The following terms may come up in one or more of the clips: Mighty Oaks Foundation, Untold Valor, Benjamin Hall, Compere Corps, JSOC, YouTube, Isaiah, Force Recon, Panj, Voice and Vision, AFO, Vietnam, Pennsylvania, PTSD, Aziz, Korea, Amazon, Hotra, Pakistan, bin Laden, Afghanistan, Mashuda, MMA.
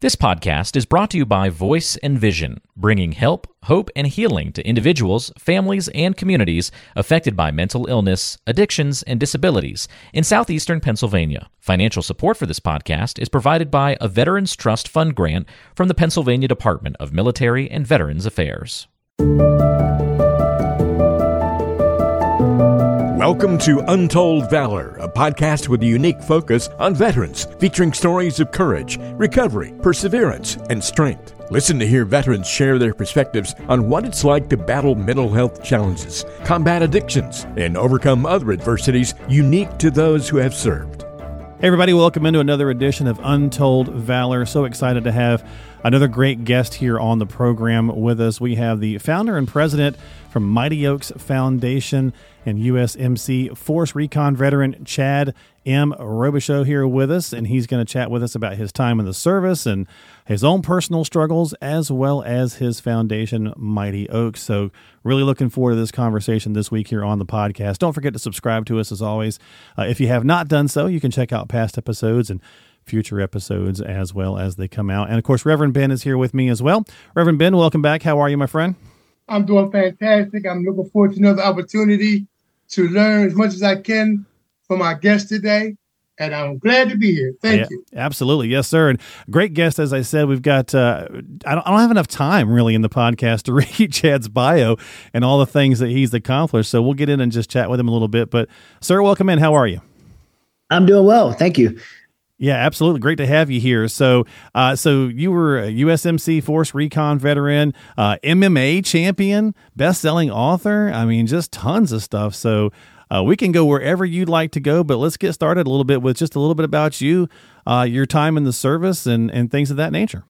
This podcast is brought to you by Voice and Vision, bringing help, hope, and healing to individuals, families, and communities affected by mental illness, addictions, and disabilities in southeastern Pennsylvania. Financial support for this podcast is provided by a Veterans Trust Fund grant from the Pennsylvania Department of Military and Veterans Affairs. Welcome to Untold Valor, a podcast with a unique focus on veterans, featuring stories of courage, recovery, perseverance, and strength. Listen to hear veterans share their perspectives on what it's like to battle mental health challenges, combat addictions, and overcome other adversities unique to those who have served. Hey everybody, welcome into another edition of Untold Valor. So excited to have another great guest here on the program with us. We have the founder and president from Mighty Oaks Foundation and USMC, Force Recon veteran Chad M. Robichaux here with us, and he's going to chat with us about his time in the service and his own personal struggles as well as his foundation, Mighty Oaks. So really looking forward to this conversation this week here on the podcast. Don't forget to subscribe to us as always. If you have not done so, you can check out past episodes and future episodes as well as they come out. And of course, Reverend Ben is here with me as well. Reverend Ben, welcome back. How are you, my friend? I'm doing fantastic. I'm looking forward to another opportunity to learn as much as I can from our guest today. And I'm glad to be here. Thank you. Absolutely. Yes, sir. And great guest. As I said, we've got, I don't have enough time really in the podcast to read Chad's bio and all the things that he's accomplished. So we'll get in and just chat with him a little bit, but sir, welcome in. How are you? I'm doing well. Thank you. Yeah, absolutely. Great to have you here. So, so you were a USMC Force Recon veteran, MMA champion, best-selling author. I mean, just tons of stuff. So we can go wherever you'd like to go, but let's get started a little bit with just a little bit about you, your time in the service and things of that nature.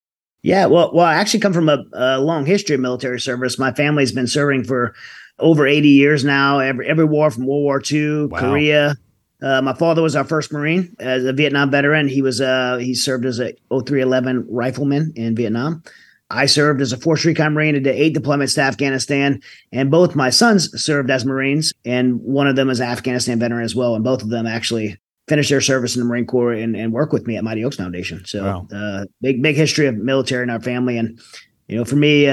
Yeah, well, I actually come from a long history of military service. My family's been serving for over 80 years now, every war from World War II, wow. Korea. My father was our first Marine as a Vietnam veteran. He was he served as a 0311 rifleman in Vietnam. I served as a Force Recon Marine and did 8 deployments to Afghanistan. And both my sons served as Marines, and one of them is an Afghanistan veteran as well. And both of them actually finished their service in the Marine Corps and work with me at Mighty Oaks Foundation. So wow. Big history of military in our family. And you know, for me,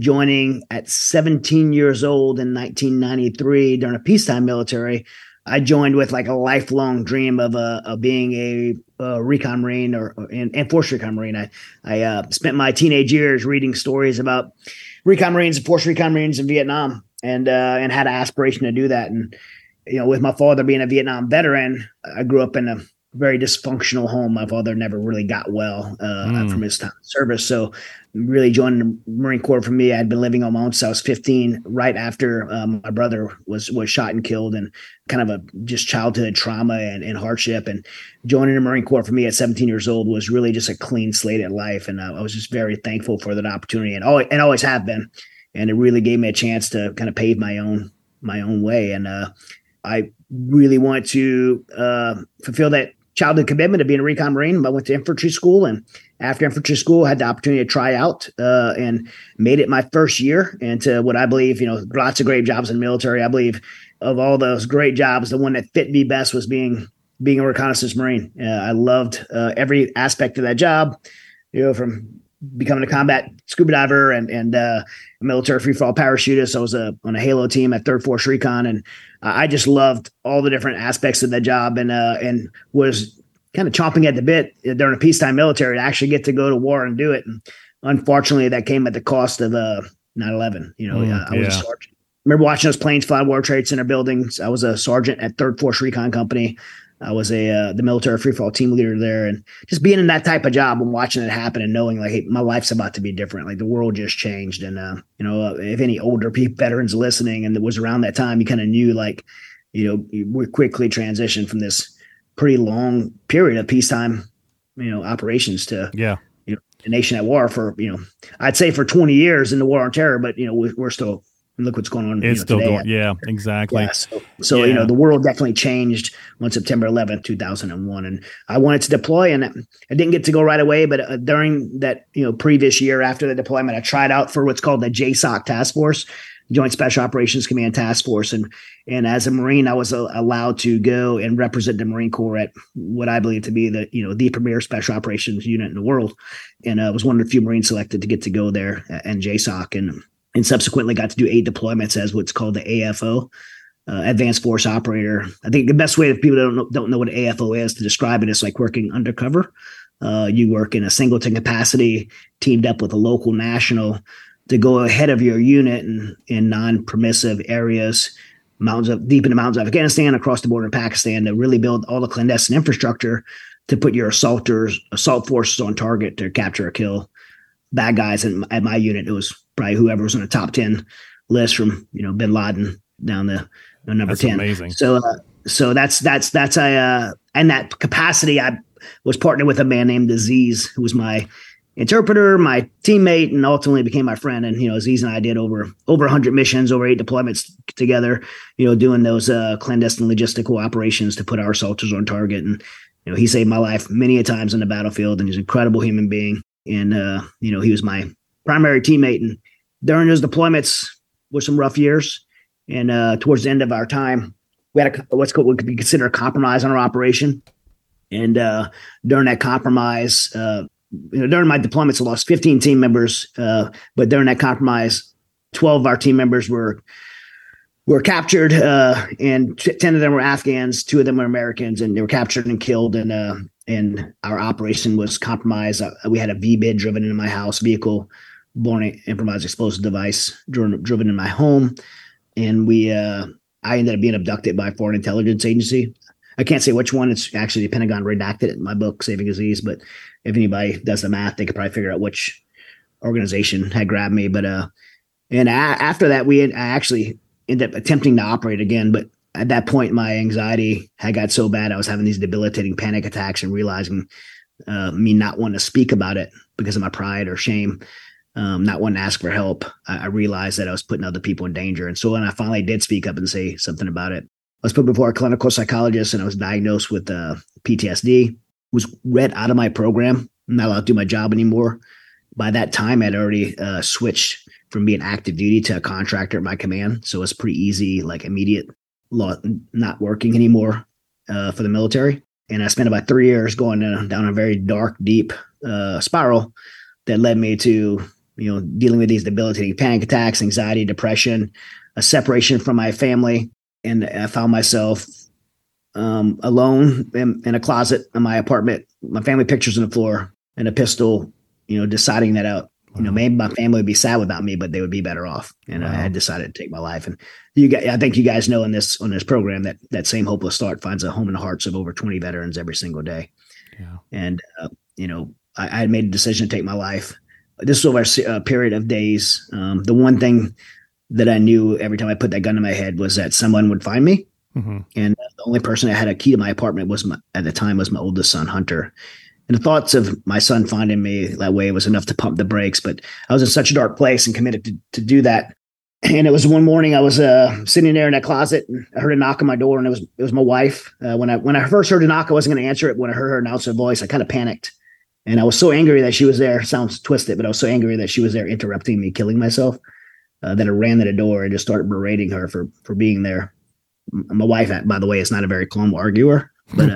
joining at 17 years old in 1993 during a peacetime military. I joined with like a lifelong dream of being a recon Marine or Force Recon Marine. I spent my teenage years reading stories about recon Marines and Force Recon Marines in Vietnam and had an aspiration to do that. And, you know, with my father being a Vietnam veteran, I grew up in a very dysfunctional home. My father never really got well from his time of service. So really joining the Marine Corps for me, I'd been living on my own since I was 15, right after my brother was shot and killed, and kind of just childhood trauma and hardship. And joining the Marine Corps for me at 17 years old was really just a clean slate at life. And I was just very thankful for that opportunity and always have been. And it really gave me a chance to kind of pave my own way. And I really want to fulfill that childhood commitment of being a recon Marine. I went to infantry school, and after infantry school, I had the opportunity to try out and made it my first year into what I believe, you know, lots of great jobs in the military. I believe of all those great jobs, the one that fit me best was being a reconnaissance Marine. I loved every aspect of that job, you know, from becoming a combat scuba diver and military free fall parachutist. I was on a Halo team at 3rd Force Recon, and I just loved all the different aspects of the job, and was kind of chomping at the bit during a peacetime military to actually get to go to war and do it. And unfortunately, that came at the cost of 9/11. You know, I was a sergeant. I remember watching those planes fly World Trade Center buildings. I was a sergeant at 3rd Force Recon Company. I was the military free fall team leader there, and just being in that type of job and watching it happen and knowing like, hey, my life's about to be different. Like the world just changed. And, you know, if any older veterans listening and that was around that time, you kind of knew like, you know, we quickly transitioned from this pretty long period of peacetime, you know, operations to you know, a nation at war for, you know, I'd say for 20 years in the war on terror, but you know, we're still, and look what's going on. It's still going. Yeah, exactly. Yeah, so you know, the world definitely changed on September 11th, 2001. And I wanted to deploy, and I didn't get to go right away. But during that, you know, previous year after the deployment, I tried out for what's called the JSOC task force. Joint Special Operations Command Task Force. And as a Marine, I was allowed to go and represent the Marine Corps at what I believe to be the, you know, the premier special operations unit in the world. And I was one of the few Marines selected to get to go there and JSOC, and subsequently got to do 8 deployments as what's called the AFO, Advanced Force Operator. I think the best way that people don't know what AFO is to describe it is like working undercover. You work in a singleton capacity, teamed up with a local national to go ahead of your unit in non-permissive areas, deep in the mountains of Afghanistan, across the border of Pakistan, to really build all the clandestine infrastructure to put your assault forces on target to capture or kill bad guys. And at my unit, it was probably whoever was on the top 10 list from, you know, bin Laden down to number that's 10. Amazing. So that's in that capacity, I was partnered with a man named Aziz, who was my interpreter, my teammate, and ultimately became my friend. And, you know, Aziz and I did over 100 missions, over 8 deployments together, you know, doing those clandestine logistical operations to put our soldiers on target. And, you know, he saved my life many a times on the battlefield, and he's an incredible human being. And, you know, he was my primary teammate. And during those deployments were some rough years. And towards the end of our time, we had what could be considered a compromise on our operation. And during that compromise, you know, during my deployments, I lost 15 team members, but during that compromise, 12 of our team members were captured, and 10 of them were Afghans, 2 of them were Americans, and they were captured and killed. And our operation was compromised. We had a V-bid driven into my house, vehicle, borne improvised explosive device driven in my home, and I ended up being abducted by a foreign intelligence agency. I can't say which one. It's actually the Pentagon redacted it in my book, Saving Aziz. But if anybody does the math, they could probably figure out which organization had grabbed me. But after that, I actually ended up attempting to operate again. But at that point, my anxiety had got so bad I was having these debilitating panic attacks and realizing me not wanting to speak about it because of my pride or shame, not wanting to ask for help. I realized that I was putting other people in danger. And so when I finally did speak up and say something about it, I was put before a clinical psychologist, and I was diagnosed with PTSD, was read out of my program, not allowed to do my job anymore. By that time, I'd already switched from being active duty to a contractor at my command. So it's pretty easy, like immediate not working anymore for the military. And I spent about 3 years going down a very dark, deep spiral that led me to, you know, dealing with these debilitating panic attacks, anxiety, depression, a separation from my family. And I found myself alone in a closet in my apartment, my family pictures on the floor and a pistol, you know, deciding that out, you know, maybe my family would be sad without me, but they would be better off. And I had decided to take my life. And I think you guys know on this program that same hopeless thought finds a home in the hearts of over 20 veterans every single day. Yeah. And, you know, I had made a decision to take my life. This was over a period of days. The one thing that I knew every time I put that gun to my head was that someone would find me. Mm-hmm. And the only person that had a key to my apartment was my oldest son, Hunter. And the thoughts of my son finding me that way was enough to pump the brakes, but I was in such a dark place and committed to do that. And it was one morning I was sitting there in that closet and I heard a knock on my door, and it was my wife. When I first heard a knock, I wasn't going to answer it. When I heard her announce her voice, I kind of panicked. And I was so angry that she was there. Sounds twisted, but I was so angry that she was there interrupting me, killing myself. Then I ran to the door and just started berating her for being there. My wife, by the way, is not a very calm arguer, but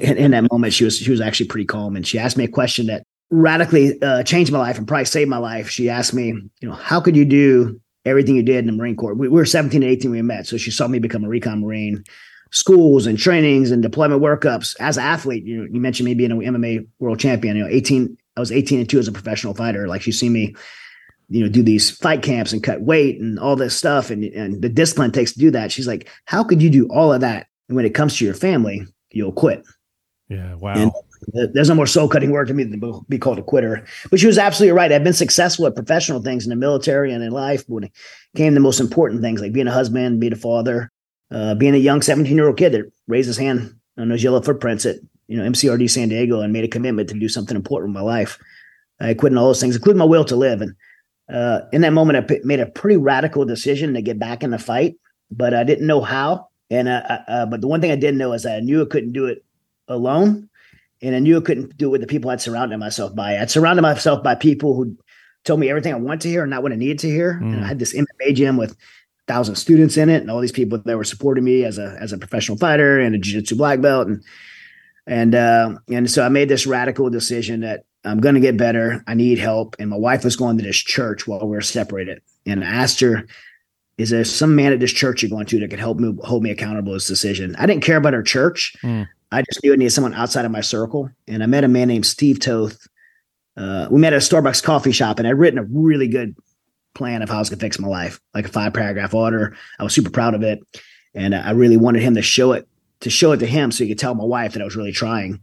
in that moment, she was actually pretty calm. And she asked me a question that radically changed my life and probably saved my life. She asked me, you know, how could you do everything you did in the Marine Corps? We were 17 and 18 when we met. So she saw me become a recon Marine, schools and trainings and deployment workups. As an athlete, you mentioned me being an MMA world champion. You know, I was 18-2 as a professional fighter. Like, she see me, you know, do these fight camps and cut weight and all this stuff. And the discipline it takes to do that. She's like, how could you do all of that? And when it comes to your family, you'll quit. Yeah. Wow. And there's no more soul cutting word to me than be called a quitter, but she was absolutely right. I've been successful at professional things in the military and in life, but when it came to the most important things, like being a husband, being a father, being a young 17-year-old kid that raised his hand on those yellow footprints at, you know, MCRD San Diego and made a commitment to do something important with my life. I quit in all those things, including my will to live. And, in that moment, I made a pretty radical decision to get back in the fight, but I didn't know how. And but the one thing I did know is I knew I couldn't do it alone, and I knew I couldn't do it with the people I'd surrounded myself by. I'd surrounded myself by people who told me everything I wanted to hear and not what I needed to hear. Mm. And I had this MMA gym with 1,000 students in it and all these people that were supporting me as a professional fighter and a jiu-jitsu black belt. And so I made this radical decision that I'm going to get better. I need help. And my wife was going to this church while we were separated. And I asked her, is there some man at this church you're going to that could help me, hold me accountable to this decision? I didn't care about her church. Mm. I just knew I needed someone outside of my circle. And I met a man named Steve Toth. We met at a Starbucks coffee shop, and I'd written a really good plan of how I was going to fix my life, like a 5-paragraph order. I was super proud of it. And I really wanted him to show it to him so he could tell my wife that I was really trying.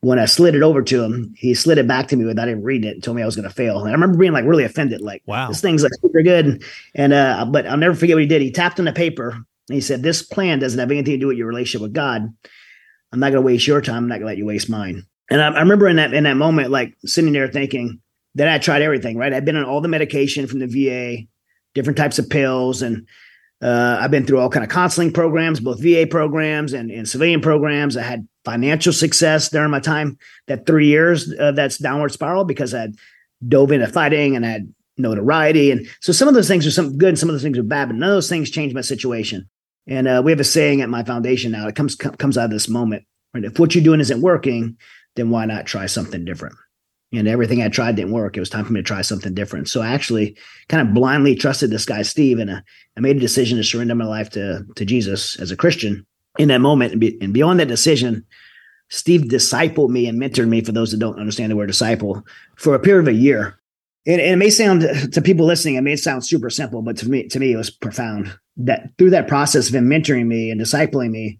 When I slid it over to him, he slid it back to me without even reading it and told me I was going to fail. And I remember being like really offended, like, wow, this thing's like super good. And but I'll never forget what he did. He tapped on the paper and he said, this plan doesn't have anything to do with your relationship with God. I'm not going to waste your time. I'm not going to let you waste mine. And I remember in that moment, like sitting there thinking that I tried everything, right? I've been on all the medication from the VA, different types of pills. And I've been through all kind of counseling programs, both VA programs and civilian programs. I had financial success during my time, that 3 years of that's downward spiral, because I dove into fighting and I had notoriety. And so some of those things are some good and some of those things are bad, but none of those things changed my situation. And we have a saying at my foundation now, it comes out of this moment, right? If what you're doing isn't working, then why not try something different? And everything I tried didn't work. It was time for me to try something different. So I actually kind of blindly trusted this guy, Steve, and I made a decision to surrender my life to Jesus as a Christian in that moment. And beyond that decision, Steve discipled me and mentored me, for those that don't understand the word disciple, for a period of a year. And it may sound, to people listening, it may sound super simple, but to me, it was profound. That through that process of him mentoring me and discipling me,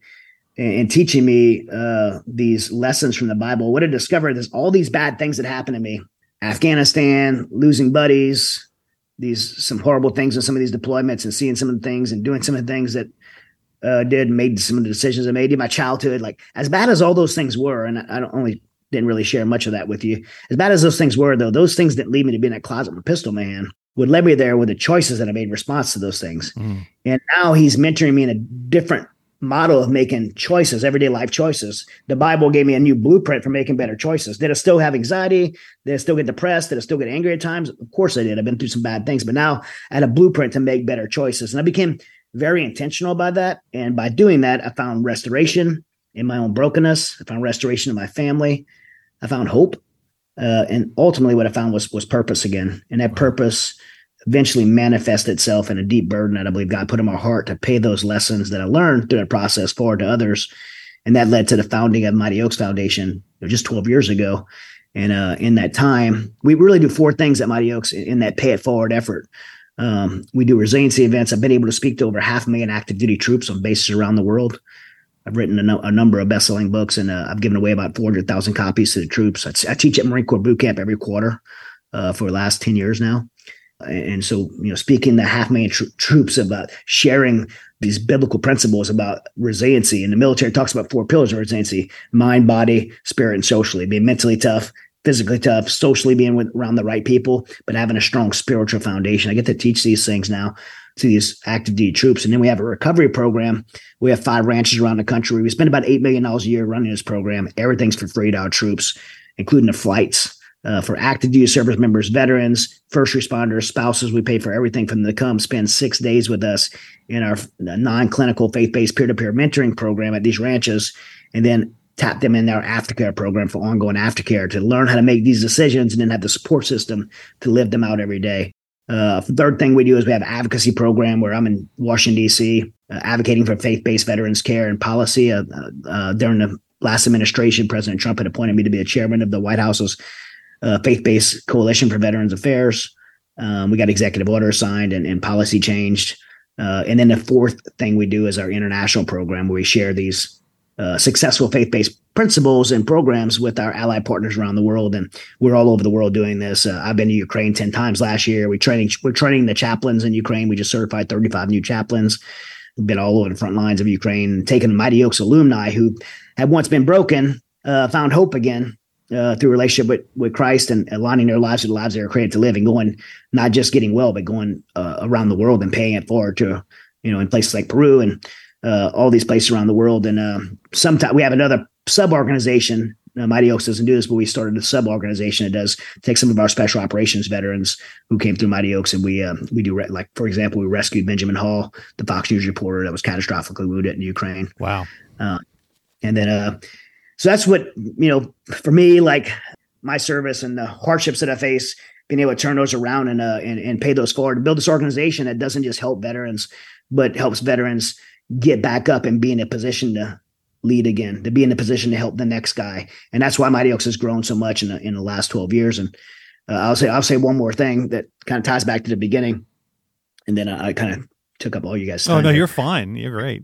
and teaching me these lessons from the Bible, what I discovered is all these bad things that happened to me, Afghanistan, losing buddies, some horrible things in some of these deployments, and seeing some of the things and doing some of the things that made some of the decisions I made in my childhood. Like, as bad as all those things were, and I didn't really share much of that with you, as bad as those things were, though, those things that lead me to be in that closet with a pistol man would lead me there with the choices that I made in response to those things. Mm. And now he's mentoring me in a different model of making choices, everyday life choices. The Bible gave me a new blueprint for making better choices. Did I still have anxiety? Did I still get depressed? Did I still get angry at times? Of course I did. I've been through some bad things, but now I had a blueprint to make better choices. And I became very intentional by that. And by doing that, I found restoration in my own brokenness. I found restoration in my family. I found hope. And ultimately what I found was purpose again. And that purpose eventually manifest itself in a deep burden that I believe God put in my heart to pay those lessons that I learned through that process forward to others. And that led to the founding of Mighty Oaks Foundation just 12 years ago. And in that time, we really do 4 things at Mighty Oaks in that pay it forward effort. We do resiliency events. I've been able to speak to over 500,000 active duty troops on bases around the world. I've written a number of best-selling books, and I've given away about 400,000 copies to the troops. I teach at Marine Corps boot camp every quarter for the last 10 years now. And so, speaking to 500,000 troops about sharing these biblical principles about resiliency, and the military talks about 4 pillars of resiliency: mind, body, spirit, and socially. Being mentally tough, physically tough, socially being around the right people, but having a strong spiritual foundation. I get to teach these things now to these active duty troops. And then we have a recovery program. We have 5 ranches around the country. We spend about $8 million a year running this program. Everything's for free to our troops, including the flights. For active duty service members, veterans, first responders, spouses, we pay for everything from them to come spend 6 days with us in our non-clinical faith-based peer-to-peer mentoring program at these ranches, and then tap them in our aftercare program for ongoing aftercare to learn how to make these decisions and then have the support system to live them out every day. The third thing we do is we have an advocacy program where I'm in Washington, D.C., advocating for faith-based veterans care and policy. During the last administration, President Trump had appointed me to be the chairman of the White House's faith-based coalition for veterans affairs. We got executive orders signed and policy changed. And then the fourth thing we do is our international program, where we share these successful faith-based principles and programs with our allied partners around the world. And we're all over the world doing this. I've been to Ukraine 10 times last year. We're training the chaplains in Ukraine. We just certified 35 new chaplains. We've been all over the front lines of Ukraine, taking the Mighty Oaks alumni who had once been broken, found hope again. Through relationship with Christ and aligning their lives to the lives they were created to live, and going, not just getting well, but going around the world and paying it forward to, in places like Peru and all these places around the world. And sometimes we have another sub-organization Mighty Oaks doesn't do this, but we started a sub-organization that does take some of our special operations veterans who came through Mighty Oaks, and we do, like, for example, we rescued Benjamin Hall, the Fox News reporter that was catastrophically wounded in Ukraine. Wow. And then, so that's what, you know, for me, like, my service and the hardships that I face, being able to turn those around and pay those forward, to build this organization that doesn't just help veterans, but helps veterans get back up and be in a position to lead again, to be in a position to help the next guy. And that's why Mighty Oaks has grown so much in the last 12 years. And I'll say one more thing that kind of ties back to the beginning. And then I kind of took up all you guys' time. Oh, no, you're fine. You're great.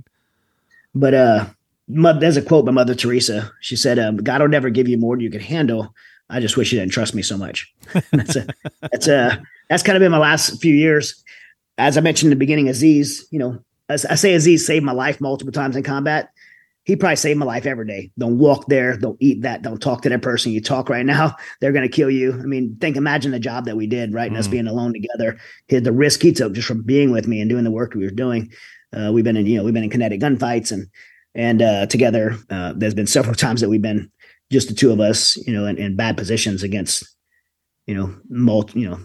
But there's a quote by Mother Teresa. She said, God will never give you more than you can handle. I just wish you didn't trust me so much. That's kind of been my last few years. As I mentioned in the beginning, Aziz, you know, I say Aziz saved my life multiple times in combat. He probably saved my life every day. Don't walk there. Don't eat that. Don't talk to that person. You talk right now, they're going to kill you. I mean, imagine the job that we did, right? And us being alone together, the risk he took just from being with me and doing the work we were doing. We've been in kinetic gunfights and together. There's been several times that we've been just the two of us, you know, in bad positions against, you know,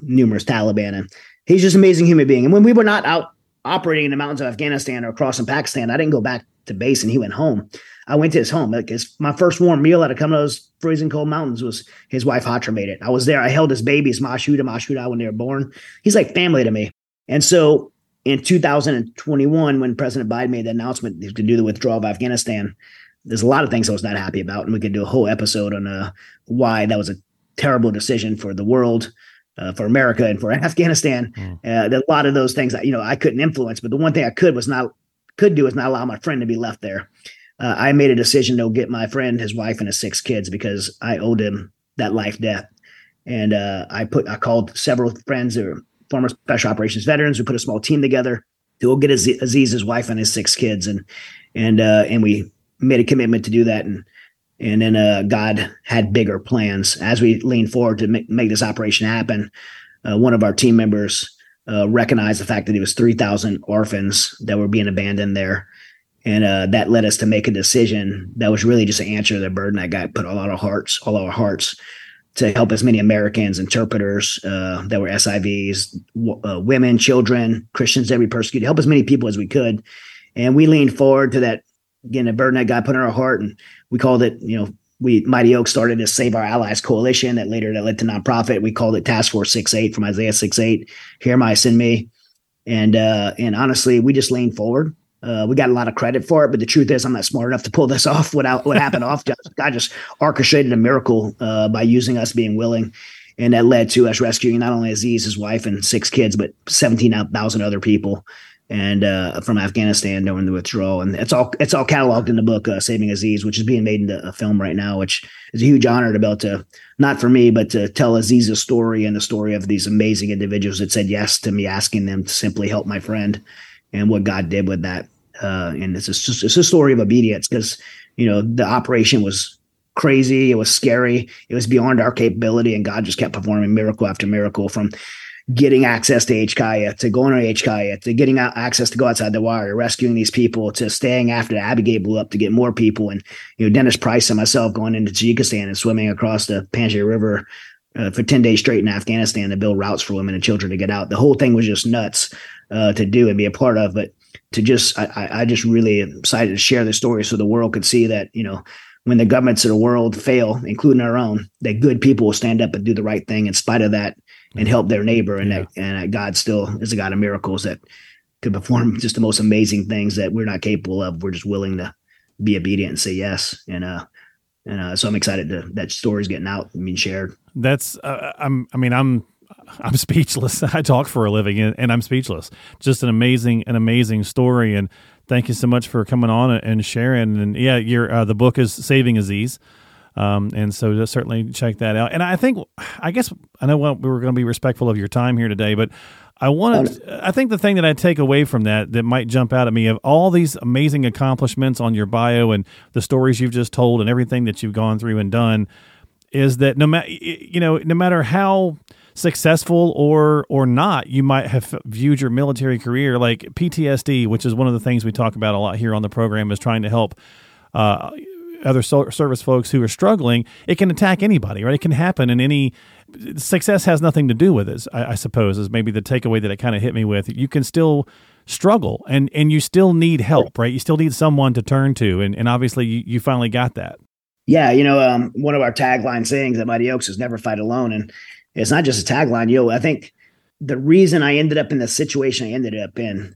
numerous Taliban. And he's just an amazing human being. And when we were not out operating in the mountains of Afghanistan or across in Pakistan, I didn't go back to base and he went home. I went to his home. Like, my first warm meal out of coming to those freezing cold mountains was his wife, Hotra, made it. I was there. I held his babies, Mashuda, when they were born. He's like family to me. And so in 2021, when President Biden made the announcement to do the withdrawal of Afghanistan, there's a lot of things I was not happy about. And we could do a whole episode on why that was a terrible decision for the world, for America, and for Afghanistan. A lot of those things that, you know, I couldn't influence, but the one thing I could do is not allow my friend to be left there. I made a decision to get my friend, his wife, and his 6 kids because I owed him that life debt. And I called several friends who are former special operations veterans. We put a small team together to go get Aziz's wife and his 6 kids, and we made a commitment to do that. And then God had bigger plans. As we leaned forward to make this operation happen, one of our team members recognized the fact that it was 3,000 orphans that were being abandoned there. And that led us to make a decision that was really just an answer to the burden that God put all our hearts, to help as many Americans, interpreters that were SIVs, women, children, Christians that we persecuted, help as many people as we could. And we leaned forward to that, again, a burden that God put in our heart. And we called it, you know, Mighty Oaks started to Save Our Allies Coalition that later led to nonprofit. We called it Task Force 6-8 from Isaiah 6-8. Hear my, send me. And honestly, we just leaned forward. We got a lot of credit for it, but the truth is I'm not smart enough to pull this off. What happened off? God just orchestrated a miracle by using us being willing. And that led to us rescuing not only Aziz, his wife, and 6 kids, but 17,000 other people. And from Afghanistan during the withdrawal, and it's all cataloged in the book Saving Aziz, which is being made into a film right now, which is a huge honor to be able to, not for me, but to tell Aziz's story and the story of these amazing individuals that said yes to me asking them to simply help my friend, and what God did with that. And it's a story of obedience, because, you know, the operation was crazy, it was scary, it was beyond our capability, and God just kept performing miracle after miracle, from getting access to HKIA, to going to HKIA, to getting access to go outside the wire, rescuing these people, to staying after the Abigail blew up to get more people. And, you know, Dennis Price and myself going into Tajikistan and swimming across the Panj River for 10 days straight in Afghanistan to build routes for women and children to get out. The whole thing was just nuts to do and be a part of. But I just really excited to share this story so the world could see that, you know, when the governments of the world fail, including our own, that good people will stand up and do the right thing in spite of that and help their neighbor. And that God still is a God of miracles that could perform just the most amazing things that we're not capable of. We're just willing to be obedient and say yes. And so I'm excited that story's getting out and being shared. That's I'm speechless. I talk for a living and I'm speechless. Just an amazing story. And thank you so much for coming on and sharing. And yeah, the book is Saving Aziz. And so just certainly check that out. And I guess we were going to be respectful of your time here today, but I think the thing that I take away from that might jump out at me of all these amazing accomplishments on your bio and the stories you've just told and everything that you've gone through and done is that no matter how successful or not you might have viewed your military career, like PTSD, which is one of the things we talk about a lot here on the program, is trying to help other service folks who are struggling, it can attack anybody, right? It can happen in any – success has nothing to do with it, I suppose, is maybe the takeaway that it kind of hit me with. You can still struggle, and you still need help, right? You still need someone to turn to, and obviously you finally got that. Yeah, one of our tagline sayings at Mighty Oaks is never fight alone. And it's not just a tagline. I think the reason I ended up in the situation I ended up in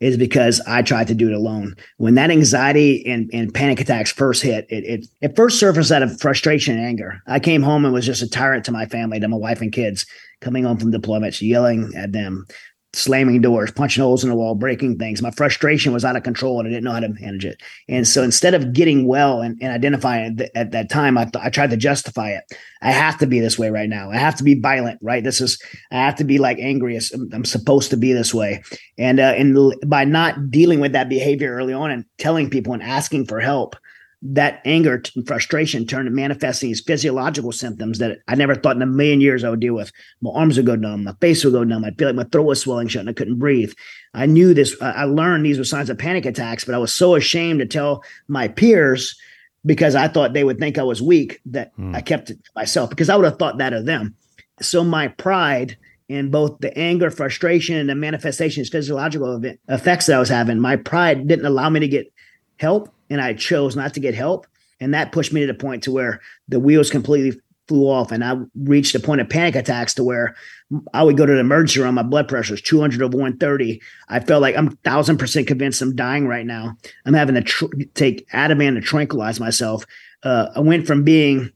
is because I tried to do it alone. When that anxiety and panic attacks first hit, it first surfaced out of frustration and anger. I came home and was just a tyrant to my family, to my wife and kids, coming home from deployments, yelling at them, slamming doors, punching holes in the wall, breaking things. My frustration was out of control and I didn't know how to manage it. And so instead of getting well and identifying it at that time, I tried to justify it. I have to be this way right now. I have to be violent, right? I have to be like angry. I'm supposed to be this way. And by not dealing with that behavior early on and telling people and asking for help, that anger and frustration turned to manifesting these physiological symptoms that I never thought in a million years I would deal with. My arms would go numb. My face would go numb. I'd feel like my throat was swelling shut and I couldn't breathe. I knew this. I learned these were signs of panic attacks, but I was so ashamed to tell my peers because I thought they would think I was weak that I kept it to myself because I would have thought that of them. So my pride in both the anger, frustration, and the manifestations, physiological effects that I was having, my pride didn't allow me to get help. And I chose not to get help. And that pushed me to the point to where the wheels completely flew off. And I reached a point of panic attacks to where I would go to the emergency room. My blood pressure is 200 over 130. I felt like I'm 1,000% convinced I'm dying right now. I'm having to take Ativan to tranquilize myself. I went from being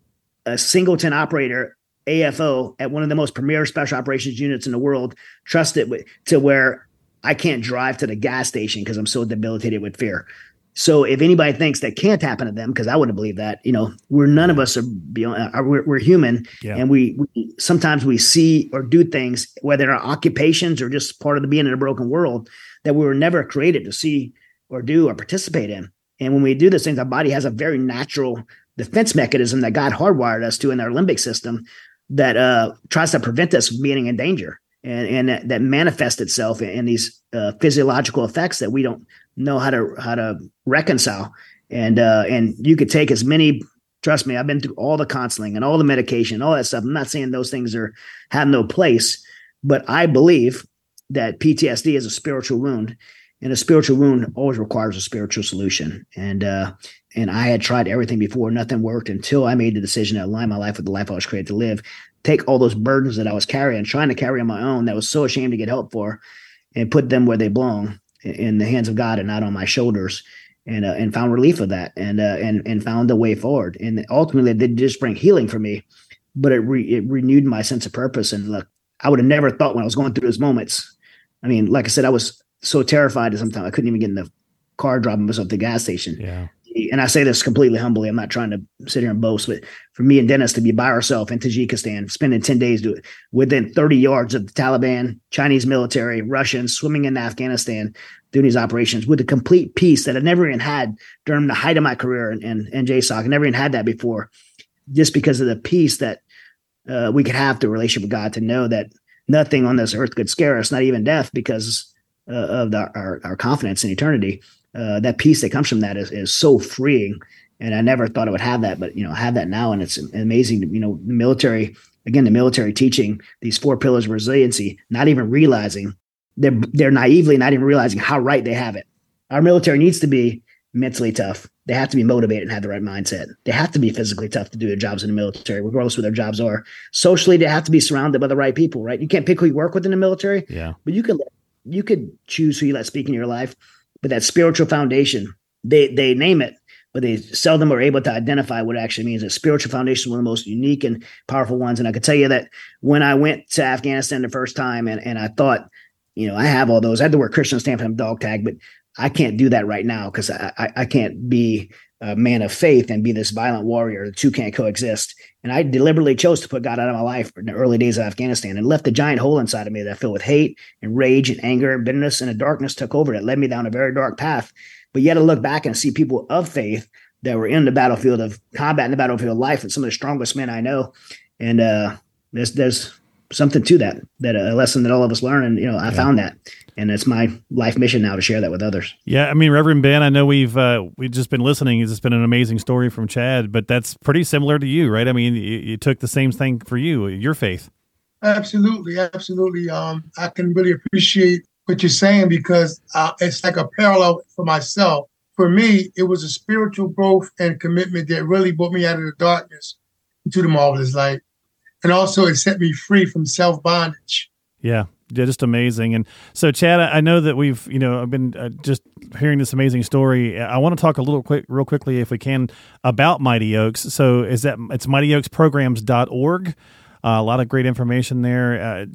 a singleton operator, AFO, at one of the most premier special operations units in the world, trusted to where I can't drive to the gas station because I'm so debilitated with fear. So if anybody thinks that can't happen to them, because I wouldn't believe that, we're none of us are beyond. We're human, yeah. And we sometimes we see or do things, whether they're occupations or just part of the being in a broken world, that we were never created to see or do or participate in. And when we do those things, our body has a very natural defense mechanism that God hardwired us to in our limbic system that tries to prevent us from being in danger, and that manifests itself in these physiological effects that we don't know how to reconcile. And you could take as many, trust me, I've been through all the counseling and all the medication, all that stuff. I'm not saying those things have no place, but I believe that PTSD is a spiritual wound, and a spiritual wound always requires a spiritual solution. And I had tried everything before, nothing worked until I made the decision to align my life with the life I was created to live, take all those burdens that I was carrying, trying to carry on my own, that I was so ashamed to get help for, and put them where they belong, in the hands of God and not on my shoulders, and found relief of that, and found a way forward. And ultimately, it didn't just bring healing for me, but it renewed my sense of purpose. And look, I would have never thought when I was going through those moments. I mean, like I said, I was so terrified that sometimes I couldn't even get in the car, dropping myself at the gas station. Yeah. And I say this completely humbly. I'm not trying to sit here and boast, but for me and Dennis to be by ourselves in Tajikistan, spending 10 days within 30 yards of the Taliban, Chinese military, Russians, swimming in Afghanistan, doing these operations with a complete peace that I never even had during the height of my career in JSOC. I never even had that before, just because of the peace that we could have through a relationship with God, to know that nothing on this earth could scare us, not even death, because of our confidence in eternity. That peace that comes from that is so freeing, and I never thought I would have that, but I have that now, and it's amazing. The military teaching these 4 pillars of resiliency, not even realizing they're naively not even realizing how right they have it. Our military needs to be mentally tough. They have to be motivated and have the right mindset. They have to be physically tough to do their jobs in the military, regardless of what their jobs are. Socially, they have to be surrounded by the right people. Right? You can't pick who you work with in the military, yeah. But you could choose who you let speak in your life. But that spiritual foundation, they name it, but they seldom are able to identify what it actually means. A spiritual foundation is one of the most unique and powerful ones. And I could tell you that when I went to Afghanistan the first time, and I thought, I have all those. I had to wear Christian stamp and dog tag, but I can't do that right now because I can't be a man of faith and be this violent warrior. The two can't coexist. And I deliberately chose to put God out of my life in the early days of Afghanistan, and left a giant hole inside of me that I filled with hate and rage and anger and bitterness, and a darkness took over that led me down a very dark path. But yet I look back and see people of faith that were in the battlefield of combat, in the battlefield of life, and some of the strongest men I know. And there's something to that, that a lesson that all of us learn. And, you know, I found that, and it's my life mission now to share that with others. Yeah. I mean, Reverend Ben, I know we've just been listening. It's just been an amazing story from Chad, but that's pretty similar to you, right? I mean, you took the same thing for you, your faith. Absolutely. Absolutely. I can really appreciate what you're saying, because it's like a parallel for myself. For me, it was a spiritual growth and commitment that really brought me out of the darkness into the marvelous light. And also it set me free from self-bondage. Yeah. Yeah, just amazing. And so, Chad, I know that we've, you know, I've been just hearing this amazing story. I want to talk a little real quickly, if we can, about Mighty Oaks. So it's MightyOaksPrograms.org. A lot of great information there.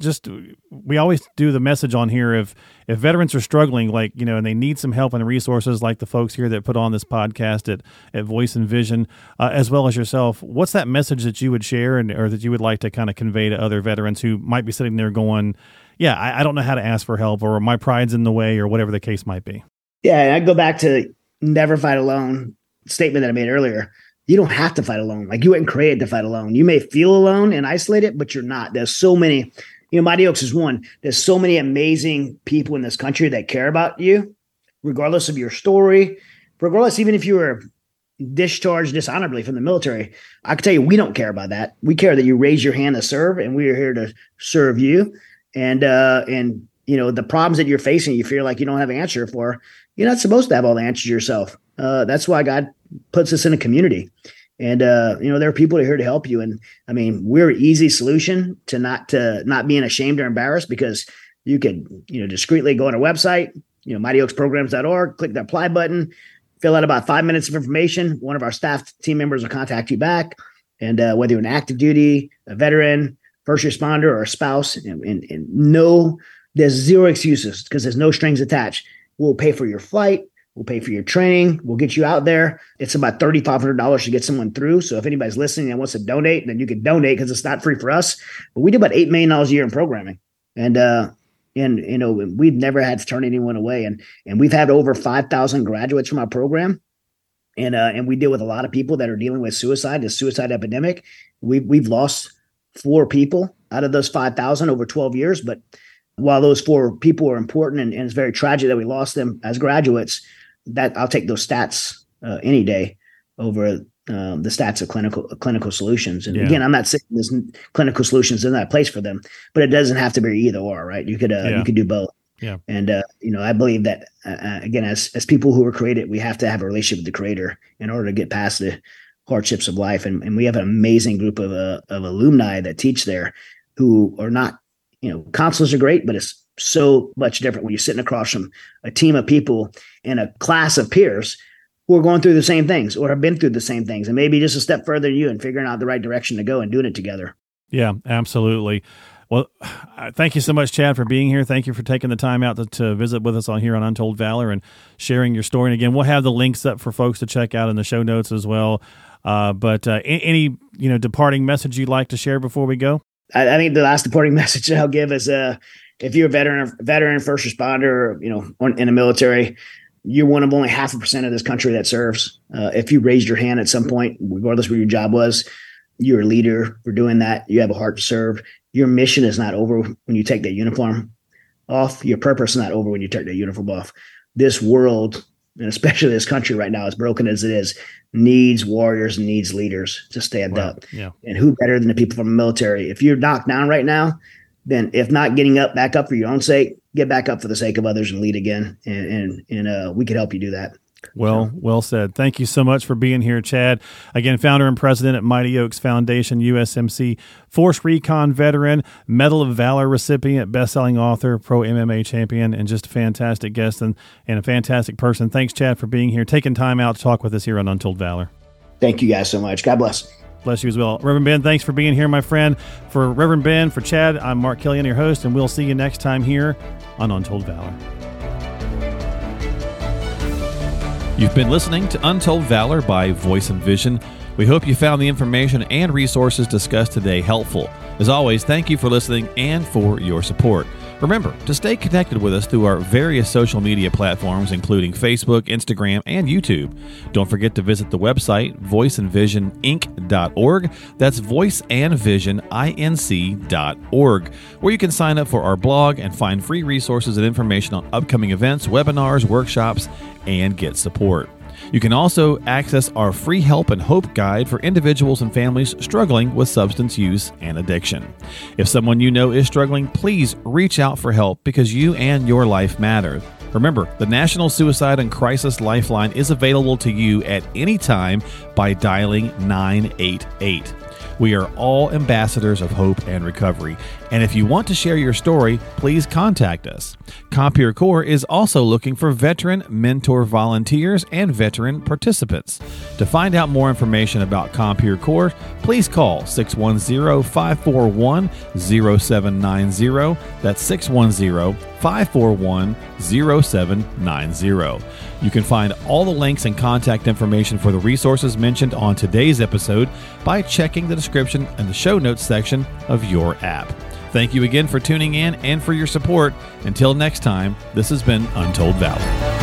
We always do the message on here if veterans are struggling, like, you know, and they need some help and resources like the folks here that put on this podcast at Voice and Vision, as well as yourself, what's that message that you would share or that you would like to kind of convey to other veterans who might be sitting there going, I don't know how to ask for help, or my pride's in the way, or whatever the case might be? Yeah, I go back to never fight alone statement that I made earlier. You don't have to fight alone. Like, you weren't created to fight alone. You may feel alone and isolated, but you're not. There's so many, you know, Mighty Oaks is one. There's so many amazing people in this country that care about you, regardless of your story, regardless, even if you were discharged dishonorably from the military. I can tell you, we don't care about that. We care that you raise your hand to serve, and we are here to serve you. And you know, the problems that you're facing, you feel like you don't have an answer for, you're not supposed to have all the answers yourself. That's why God puts us in a community. And, you know, there are people here to help you. And I mean, we're an easy solution to not being ashamed or embarrassed, because you could, you know, discreetly go on our website, you know, MightyOaksPrograms.org, click the apply button, fill out about 5 minutes of information. One of our staff team members will contact you back. And whether you're an active duty, a veteran, first responder, or a spouse, and no, there's zero excuses, because there's no strings attached. We'll pay for your flight. We'll pay for your training. We'll get you out there. It's about $3,500 to get someone through. So if anybody's listening and wants to donate, then you can donate, because it's not free for us. But we do about $8 million a year in programming. And you know, we've never had to turn anyone away. And we've had over 5,000 graduates from our program. And we deal with a lot of people that are dealing with suicide, the suicide epidemic. We've lost 4 people out of those 5,000 over 12 years. But while those 4 people are important, and it's very tragic that we lost them as graduates, that I'll take those stats any day over the stats of clinical solutions. And again, I'm not saying this clinical solutions is not a place for them, but it doesn't have to be either or, right? You could do both. Yeah. And you know, I believe that again, as people who were created, we have to have a relationship with the Creator in order to get past the hardships of life. And we have an amazing group of alumni that teach there, who are not, you know, counselors are great, but it's so much different when you're sitting across from a team of people in a class of peers who are going through the same things, or have been through the same things, and maybe just a step further than you, and figuring out the right direction to go and doing it together. Yeah, absolutely. Well, thank you so much, Chad, for being here. Thank you for taking the time out to visit with us on here on Untold Valor and sharing your story. And again, we'll have the links up for folks to check out in the show notes as well. But any, you know, departing message you'd like to share before we go? I think the last departing message I'll give is, if you're a veteran, first responder, you know, in the military, you're one of only 0.5% of this country that serves. If you raised your hand at some point, regardless where your job was, you're a leader for doing that. You have a heart to serve. Your mission is not over when you take that uniform off. Your purpose is not over when you take that uniform off. This world, and especially this country right now, as broken as it is, needs warriors, needs leaders to stand up. Yeah. And who better than the people from the military? If you're knocked down right now, then if not getting up, back up for your own sake, get back up for the sake of others and lead again. And we could help you do that. Well said. Thank you so much for being here, Chad. Again, founder and president at Mighty Oaks Foundation, USMC, Force Recon veteran, Medal of Valor recipient, best-selling author, pro MMA champion, and just a fantastic guest and a fantastic person. Thanks, Chad, for being here, taking time out to talk with us here on Untold Valor. Thank you guys so much. God bless. Bless you as well. Reverend Ben, thanks for being here, my friend. For Reverend Ben, for Chad, I'm Mark Killian, your host, and we'll see you next time here on Untold Valor. You've been listening to Untold Valor by Voice and Vision. We hope you found the information and resources discussed today helpful. As always, thank you for listening and for your support. Remember to stay connected with us through our various social media platforms, including Facebook, Instagram, and YouTube. Don't forget to visit the website, voiceandvisioninc.org. That's voiceandvisioninc.org, where you can sign up for our blog and find free resources and information on upcoming events, webinars, workshops, and get support. You can also access our free help and hope guide for individuals and families struggling with substance use and addiction. If someone you know is struggling, please reach out for help because you and your life matter. Remember, the National Suicide and Crisis Lifeline is available to you at any time by dialing 988. We are all ambassadors of hope and recovery. And if you want to share your story, please contact us. Compere Corps is also looking for veteran mentor volunteers and veteran participants. To find out more information about Compere Corps, please call 610-541-0790. That's 610-541-0790. You can find all the links and contact information for the resources mentioned on today's episode by checking the description and the show notes section of your app. Thank you again for tuning in and for your support. Until next time, this has been Untold Valor.